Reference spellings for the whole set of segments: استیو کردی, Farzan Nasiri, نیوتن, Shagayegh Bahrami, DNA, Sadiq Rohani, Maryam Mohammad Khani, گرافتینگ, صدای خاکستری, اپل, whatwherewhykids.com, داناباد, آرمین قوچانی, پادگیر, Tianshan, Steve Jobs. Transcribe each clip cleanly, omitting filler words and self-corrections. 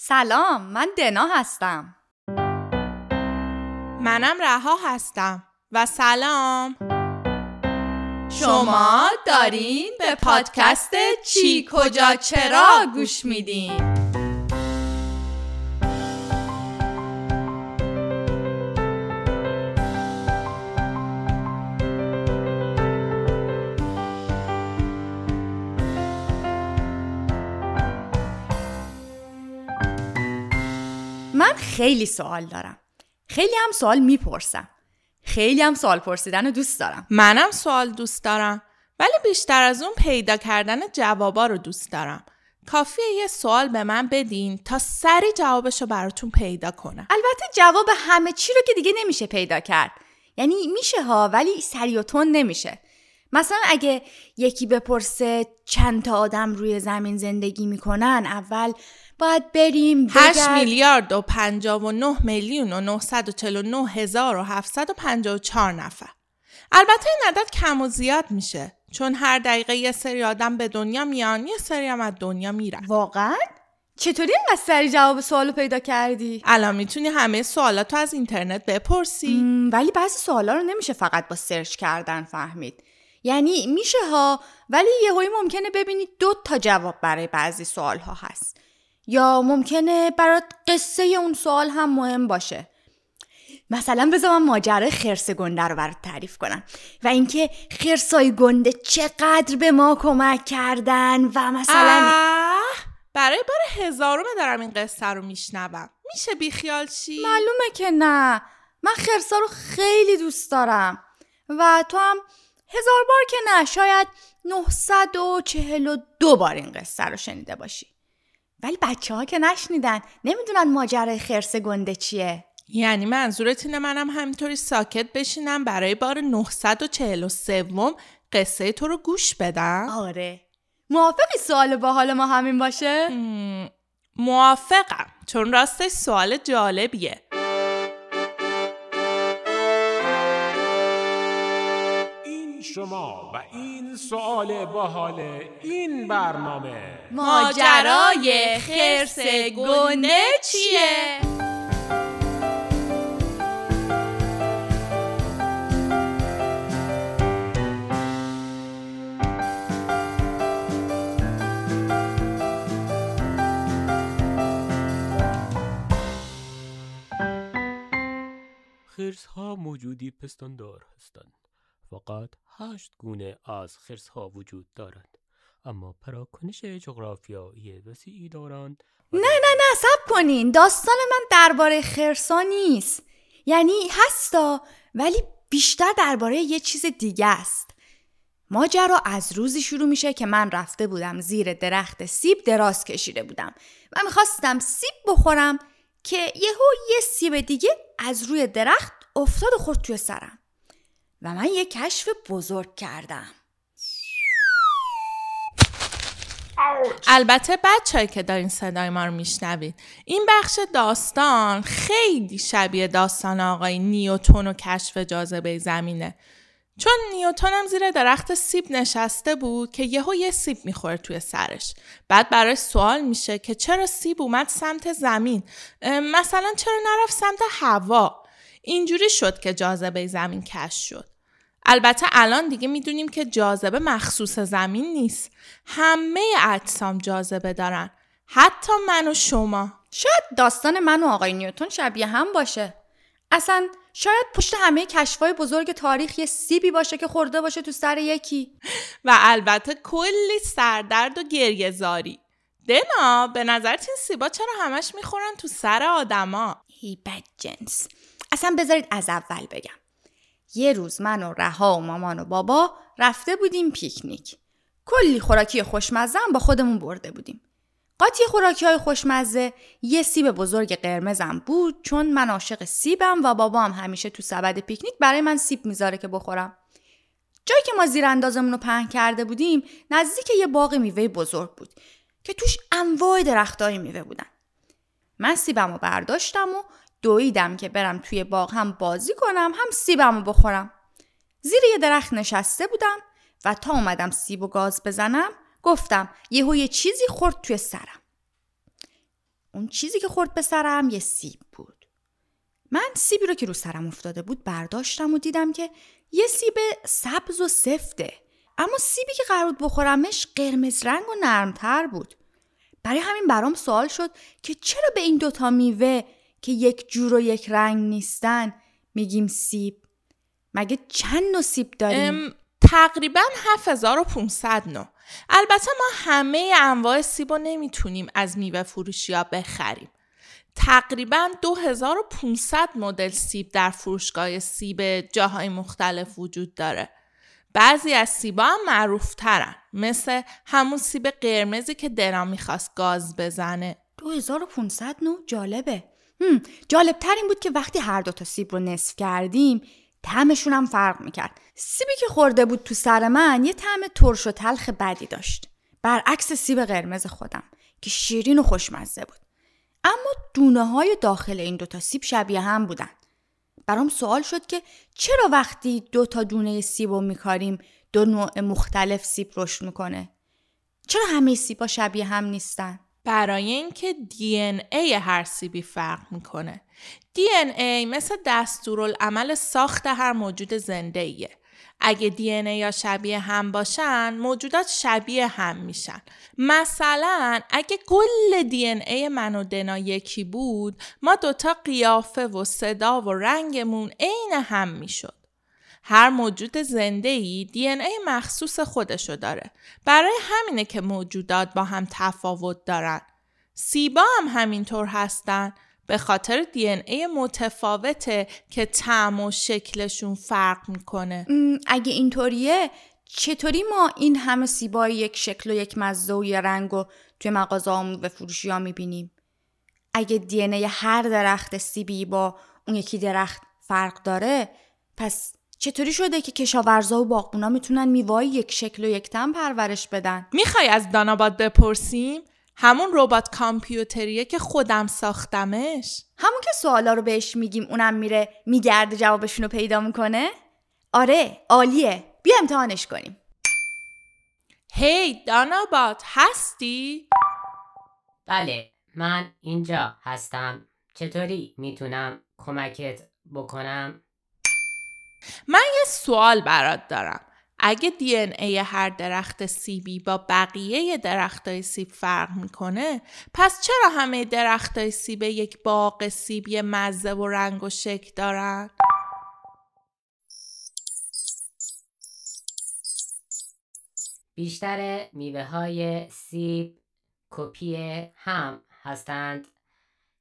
سلام، من دنا هستم. منم رها هستم و سلام. شما دارین به پادکست چی کجا چرا گوش میدین. من خیلی سوال دارم، خیلی هم سوال میپرسم، خیلی هم سوال پرسیدن رو دوست دارم. منم سوال دوست دارم، ولی بیشتر از اون پیدا کردن جوابا رو دوست دارم. کافیه یه سوال به من بدین تا سریع جوابشو براتون پیدا کنم. البته جواب همه چی رو که دیگه نمیشه پیدا کرد، یعنی میشه ها، ولی سریع و تند نمیشه. مثلا اگه یکی بپرسه چند تا آدم روی زمین زندگی میکنن، اول باید بریم 8,059,949,754 نفر. البته این عدد کم و زیاد میشه، چون هر دقیقه یه سری آدم به دنیا میان، یه سری هم از دنیا میرن. واقعا؟ چطوری اینقدر سریع جواب سوالو پیدا کردی؟ الان میتونی همه سوالاتو از اینترنت بپرسی، ولی بعضی سوالا رو نمیشه فقط با سرچ کردن فهمید. یعنی میشه ها، ولی یهویی ممکنه ببینی 2 تا جواب برای بعضی سوالها هست، یا ممکنه برات قصه اون سوال هم مهم باشه. مثلا بذار من ماجرای خرس گنده رو برات تعریف کنم و اینکه خرسای گنده چقدر به ما کمک کردن و مثلا برای بار 1000 دارم این قصه رو میشنوم. میشه بیخیال شی؟ معلومه که نه، من خرسا رو خیلی دوست دارم و تو هم 1000 بار که نه، شاید 942 بار این قصه رو شنیده باشی. ولی بچه ها که نشنیدن، نمیدونن ماجرای خرس گنده چیه. یعنی منظورت اینه منم همینطوری ساکت بشینم برای بار 943م قصه تو رو گوش بدم؟ آره. موافقی سوال باحال ما همین باشه؟ موافقم، چون راستش سوال جالبیه. شما و این سوال باحال این برنامه، ماجرای خرس گنده چیه؟ خرس ها موجودی پستاندار هستند. فقط 8 گونه از خرس‌ها وجود دارند، اما پراکنش جغرافیایی وسیعی دارند. نه صبر کنین، داستان من درباره خرس‌ها نیست. یعنی هستا، ولی بیشتر درباره یه چیز دیگه است. ماجرا از روزی شروع میشه که من رفته بودم زیر درخت سیب دراز کشیده بودم و میخواستم سیب بخورم که یه سیب دیگه از روی درخت افتاد و خورد توی سرم و من یه کشف بزرگ کردم. البته بچه‌ای که دارین صدای ما رو میشنوید، این بخش داستان خیلی شبیه داستان آقای نیوتن و کشف جاذبه زمینه، چون نیوتن هم زیر درخت سیب نشسته بود که یهو یه سیب میخوره توی سرش. بعد برای سوال میشه که چرا سیب اومد سمت زمین، مثلا چرا نرفت سمت هوا. اینجوری شد که جاذبه زمین کشف شد. البته الان دیگه میدونیم که جاذبه مخصوص زمین نیست. همه اجسام جاذبه دارن، حتی من و شما. شاید داستان من و آقای نیوتن شبیه هم باشه. اصلا شاید پشت همه کشف‌های بزرگ تاریخ یه سیبی باشه که خورده باشه تو سر یکی. و البته کلی سردرد و گریه‌زاری. دنا، به نظرت این سیبا چرا همش میخورن تو سر آدما؟ هی بدجنس. اصلا بذارید از اول بگم. یه روز من و رها و مامان و بابا رفته بودیم پیکنیک. کلی خوراکی خوشمزه هم با خودمون برده بودیم. قاطی خوراکی‌های خوشمزه یه سیب بزرگ قرمزم بود، چون من عاشق سیبم و بابام همیشه تو سبد پیکنیک برای من سیب میذاره که بخورم. جایی که ما زیراندازمون رو پهن کرده بودیم نزدیک یه باغ میوه بزرگ بود که توش انواع درختای میوه بودن. من سیبمو برداشتم و دویدم که برم توی باغ، هم بازی کنم هم سیبمو بخورم. زیر یه درخت نشسته بودم و تا اومدم سیبو گاز بزنم، گفتم یهو یه چیزی خورد توی سرم. اون چیزی که خورد به سرم یه سیب بود. من سیبی رو که رو سرم افتاده بود برداشتم و دیدم که یه سیب سبز و سفته، اما سیبی که قرار بود بخورمش قرمز رنگ و نرمتر بود. برای همین برام سوال شد که چرا به این دوتا میوه که یک جور و یک رنگ نیستن میگیم سیب؟ مگه چند نوع سیب داریم؟ تقریبا 7500 نوع. البته ما همه انواع سیب رو نمیتونیم از میوه فروشی ها بخریم. تقریبا 2500 مدل سیب در فروشگاه سیب جاهای مختلف وجود داره. بعضی از سیبا هم معروف ترن، مثل همون سیب قرمزی که درام میخواست گاز بزنه. 2500 نوع جالبه. جالب تر این بود که وقتی هر دوتا سیب رو نصف کردیم طعمشون هم فرق میکرد. سیبی که خورده بود تو سر من یه طعم ترش و تلخ بدی داشت، برعکس سیب قرمز خودم که شیرین و خوشمزه بود. اما دونه های داخل این دوتا سیب شبیه هم بودن. برام سوال شد که چرا وقتی دوتا دونه سیب رو میکاریم دو نوع مختلف سیب رشد میکنه؟ چرا همه سیبا شبیه هم نیستن؟ برای اینکه DNA هر سیبی فرق میکنه. DNA مثل دستورالعمل ساخت هر موجود زنده‌ایه. اگه DNA ها شبیه هم باشن، موجودات شبیه هم میشن. مثلا اگه کل DNA من و دنا یکی بود، ما دوتا قیافه و صدا و رنگمون عین هم میشد. هر موجود زنده‌ای DNA مخصوص خودشو داره. برای همینه که موجودات با هم تفاوت دارن. سیبا هم همینطور هستن، به خاطر DNA متفاوته که طعم و شکلشون فرق میکنه. اگه اینطوریه چطوری ما این همه سیبای یک شکل و یک مزه و یک رنگ رو توی مغازه‌ها و فروشی‌ها میبینیم؟ اگه DNA هر درخت سیبی با اون یکی درخت فرق داره، پس چطوری شده که کشاورزا و باغبونا میتونن میوه‌های یک شکل و یک طعم پرورش بدن؟ میخوای از داناباد بپرسیم؟ همون ربات کامپیوتریه که خودم ساختمش؟ همون که سوالا رو بهش میگیم اونم میره میگرده جوابشون رو پیدا میکنه؟ آره، عالیه. بیا امتحانش کنیم. هی داناباد، هستی؟ بله، من اینجا هستم. چطوری میتونم کمکت بکنم؟ من یه سوال برات دارم. اگه DNA هر درخت سیبی با بقیه درختای سیب فرق میکنه، پس چرا همه درختای سیب یک باغ سیبی مزه و رنگ و شکل دارن؟ بیشتر میوه‌های سیب کپی هم هستند.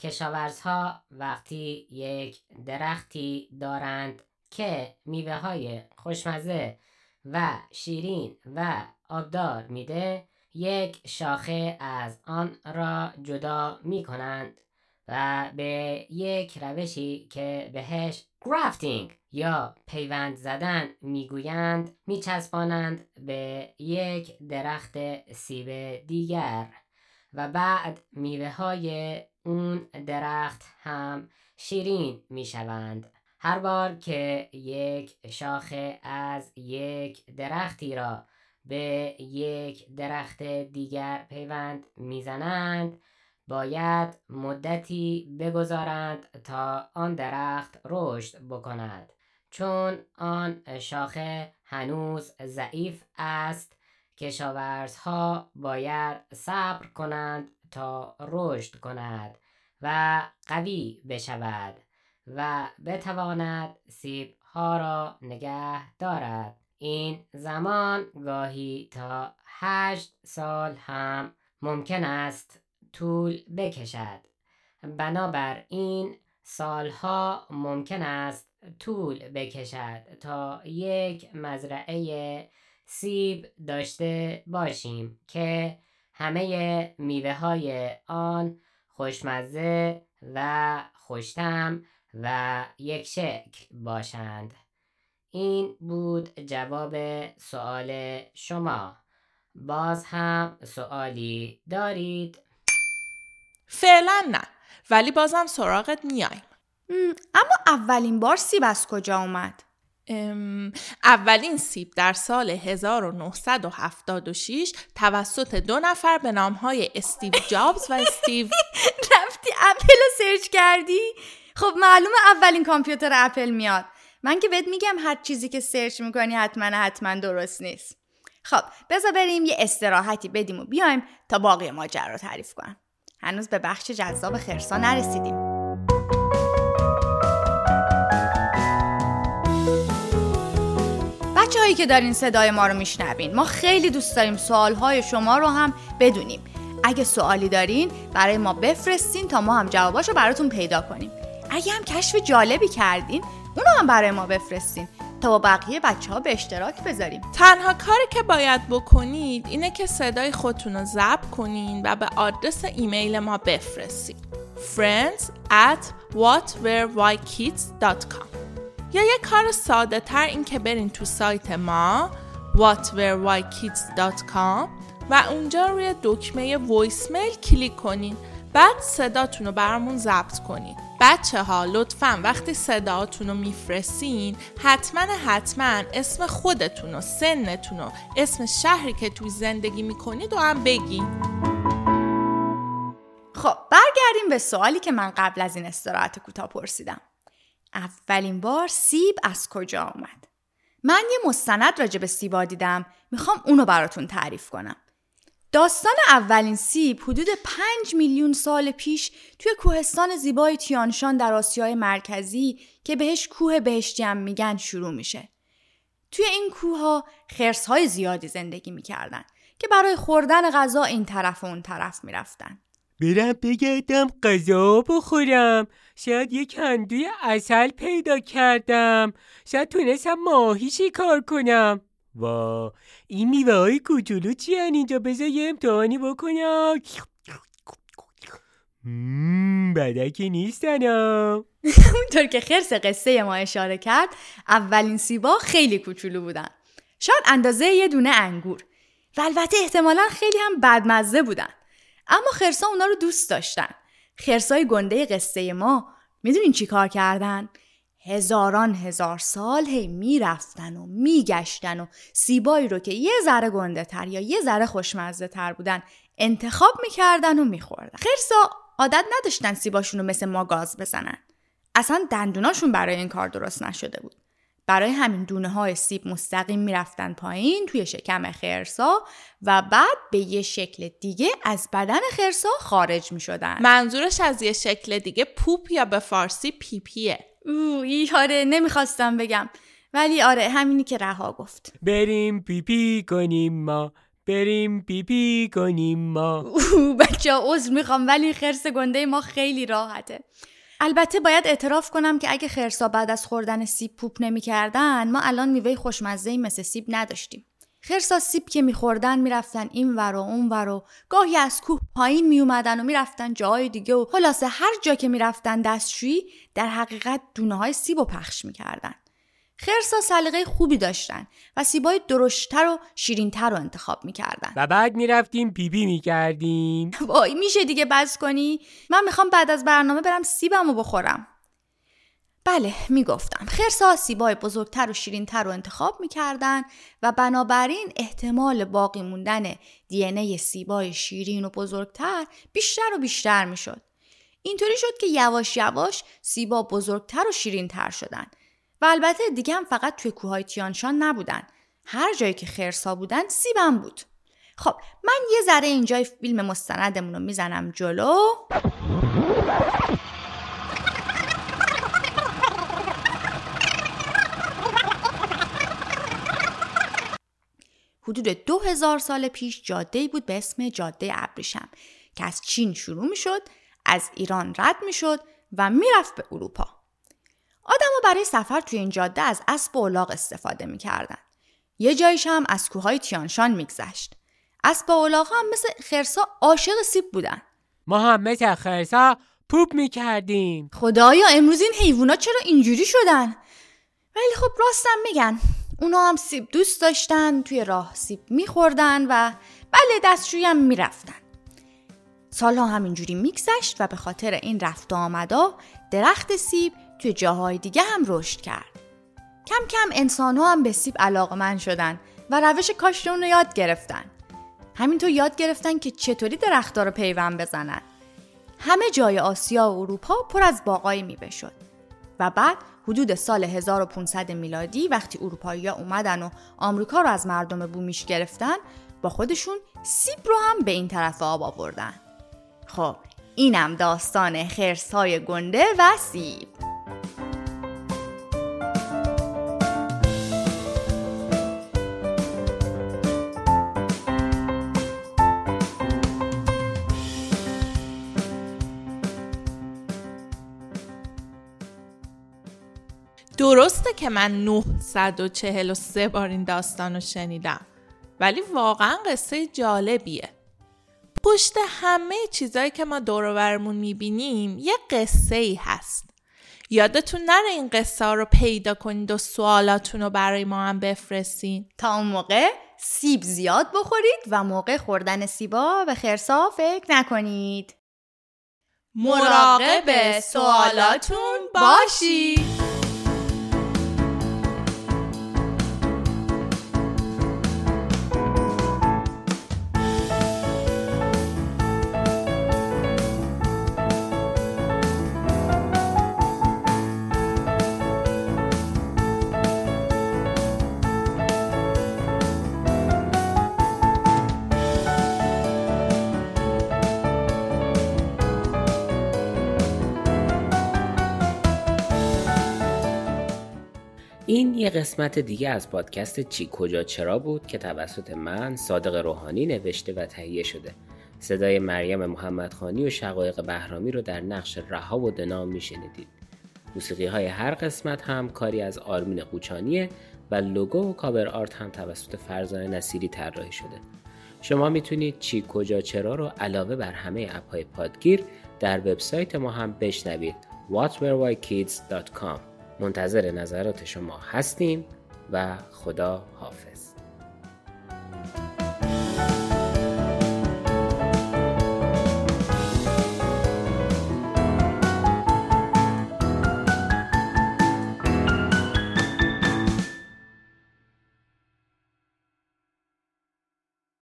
کشاورزها وقتی یک درختی دارند که میوه‌های خوشمزه و شیرین و آبدار میده، یک شاخه از آن را جدا میکنند و به یک روشی که بهش گرافتینگ یا پیوند زدن میگویند میچسبانند به یک درخت سیب دیگر و بعد میوه های اون درخت هم شیرین میشوند. هر بار که یک شاخه از یک درختی را به یک درخت دیگر پیوند میزنند، باید مدتی بگذارند تا آن درخت رشد بکند. چون آن شاخه هنوز ضعیف است، کشاورزها باید صبر کنند تا رشد کند و قوی بشود و بتواند سیب ها را نگه دارد. این زمان گاهی تا 8 سال هم ممکن است طول بکشد. بنابراین سالها ممکن است طول بکشد تا یک مزرعه سیب داشته باشیم که همه میوه های آن خوشمزه و خوش‌طعم و یک شکل باشند. این بود جواب سوال شما. باز هم سوالی دارید؟ فعلا نه، ولی بازم سراغت میایم. اما اولین بار سیب از کجا اومد؟ اولین سیب در سال 1976 توسط 2 نفر به نامهای استیو جابز و استیو کردی؟ خب معلومه اولین کامپیوتر اپل میاد. من که بهت میگم هر چیزی که سرچ میکنی حتما درست نیست. خب بذار بریم یه استراحتی بدیم و بیایم تا باقی ماجرا رو تعریف کنم. هنوز به بخش جذاب خرسا نرسیدیم. بچه‌هایی که دارین صدای ما رو میشنوین، ما خیلی دوست داریم سوالهای شما رو هم بدونیم. اگه سوالی دارین برای ما بفرستین تا ما هم جواباشو براتون پیدا کنیم. اگه هم کشف جالبی کردین اونو هم برای ما بفرستین تا با بقیه بچه‌ها به اشتراک بذاریم. تنها کاری که باید بکنید اینه که صدای خودتون رو ضبط کنین و به آدرس ایمیل ما بفرستین. friends@whatwherewhykids.com. یا یک کار ساده تر این که برین تو سایت ما whatwherewhykids.com و اونجا روی دکمه وایس میل کلیک کنین. بعد صداتون رو برامون ضبط کنین. بچه ها لطفاً وقتی صداتون رو میفرستین حتما اسم خودتون و سنتون و اسم شهری که توی زندگی میکنید و هم بگین. خب برگردیم به سوالی که من قبل از این استراحت کوتاه پرسیدم. اولین بار سیب از کجا آمد؟ من یه مستند راجع به سیبا دیدم، میخوام اونو براتون تعریف کنم. داستان اولین سیب حدود 5 میلیون سال پیش توی کوهستان زیبای تیانشان در آسیای مرکزی که بهش کوه بهشتی هم میگن شروع میشه. توی این کوه ها خرس‌های زیادی زندگی میکردن که برای خوردن غذا این طرف و اون طرف میرفتن. برم بگردم غذا بخورم، شاید یک هندوی عسل پیدا کردم، شاید تونستم ماهی شکار کنم. وا این میوه های کوچولو چی هن اینجا؟ بذار یه امتحانی بکنم. بدکی نیستنم. اونطور که خرس قصه ما اشاره کرد، اولین سیبا خیلی کوچولو بودن، شاید اندازه یه دونه انگور، و البته احتمالاً خیلی هم بدمزه بودن. اما خرسا اونا رو دوست داشتن. خرسای گنده قصه ما میدونین چی کار کردن؟ هزاران هزار سال هی میرفتن و میگشتن و سیبایی رو که یه ذره گنده تر یا یه ذره خوشمزه تر بودن انتخاب میکردن و میخوردن. خرسا عادت نداشتن سیباشون رو مثل ما گاز بزنن. اصلا دندوناشون برای این کار درست نشده بود. برای همین دونه های سیب مستقیم میرفتن پایین توی شکم خرسا و بعد به یه شکل دیگه از بدن خرسا خارج میشدن. منظورش از یه شکل دیگه پوپ یا به فارسی پیپیه. آره نمیخواستم بگم، ولی آره همینی که رها گفت. بریم پیپی کنیم ما، بریم پیپی کنیم ما. بچه ها عذر میخوام، ولی خرس گنده ما خیلی راحته. البته باید اعتراف کنم که اگه خرسا بعد از خوردن سیب پوپ نمی‌کردن، ما الان میوه خوشمزه‌ای مثل سیب نداشتیم. خرسا سیب که می‌خوردن می‌رفتن این ور و اون ور و گاهی از کوه پایین میومدن و می‌رفتن جاهای دیگه و خلاصه هر جا که می‌رفتن دستشویی در حقیقت دونه‌های سیب رو پخش می‌کردن. خرسا سلیقه خوبی داشتن و سیبای درشت‌تر و شیرین‌تر رو انتخاب می‌کردن. و بعد می‌رفتیم پیپی می‌کردیم. وای میشه دیگه بس کنی؟ من می‌خوام بعد از برنامه برم سیبمو بخورم. بله میگفتم خرسا سیبای بزرگتر و شیرین‌تر رو انتخاب می‌کردن و بنابراین احتمال باقی موندن DNA سیبای شیرین و بزرگتر بیشتر و بیشتر می‌شد. اینطوری شد که یواش یواش سیبا بزرگتر و شیرین‌تر شدن. و البته دیگه هم فقط توی کوههای تیانشان نبودن. هر جایی که خرسا بودن سیبم بود. خب من یه ذره اینجای فیلم مستندمون رو میزنم جلو. حدود 2000 سال پیش جاده‌ای بود به اسم جاده ابریشم که از چین شروع میشد، از ایران رد میشد و میرفت به اروپا. آدم‌ها برای سفر توی این جاده از اسب و الاغ استفاده می‌کردن. یه جایش هم از کوههای تیانشان می‌گذشت. اسب و الاغ هم مثل خرسا عاشق سیب بودن. ما هم مثل خرسا پوپ می‌کردیم. خدایا امروز این حیونا چرا اینجوری شدن؟ ولی خب راستم میگن. اونا هم سیب دوست داشتن، توی راه سیب می‌خوردن و بله دستشویی هم می‌رفتن. سال‌ها هم اینجوری می‌گذشت و به خاطر این رفت و آمدا درخت سیب توی جاهای دیگه هم رشد کرد. کم کم انسان‌ها هم به سیب علاقه‌مند شدن و روش کاشت اون رو یاد گرفتن. همینطور یاد گرفتن که چطوری درخت‌ها رو پیوند بزنن. همه جای آسیا و اروپا پر از باغای میوه شد و بعد حدود سال 1500 میلادی وقتی اروپایی‌ها اومدن و آمریکا رو از مردم بومیش گرفتن، با خودشون سیب رو هم به این طرف آب آوردن. خب اینم داستان خرس‌های گنده و سیب. درسته که من 943 بار این داستان رو شنیدم، ولی واقعا قصه جالبیه. پشت همه چیزایی که ما دور و برمون میبینیم یه قصه ای هست. یادتون نره این قصه ها رو پیدا کنید و سوالاتون رو برای ما هم بفرستین. تا اون موقع سیب زیاد بخورید و موقع خوردن سیبا به خرس‌ها فکر نکنید. مراقب سوالاتون باشید. این یه قسمت دیگه از پادکست چی کجا چرا بود که توسط من صادق روحانی نوشته و تهیه شده. صدای مریم محمد خانی و شقایق بهرامی رو در نقش رها و دنا میشنیدید. موسیقی های هر قسمت هم کاری از آرمین قوچانیه و لوگو و کاور آرت هم توسط فرزان نصیری طراحی شده. شما میتونید چی کجا چرا رو علاوه بر همه اپ‌های پادگیر در وبسایت ما هم بشنوید. whatwherewhykids.com. منتظر نظرات شما هستیم و خدا حافظ.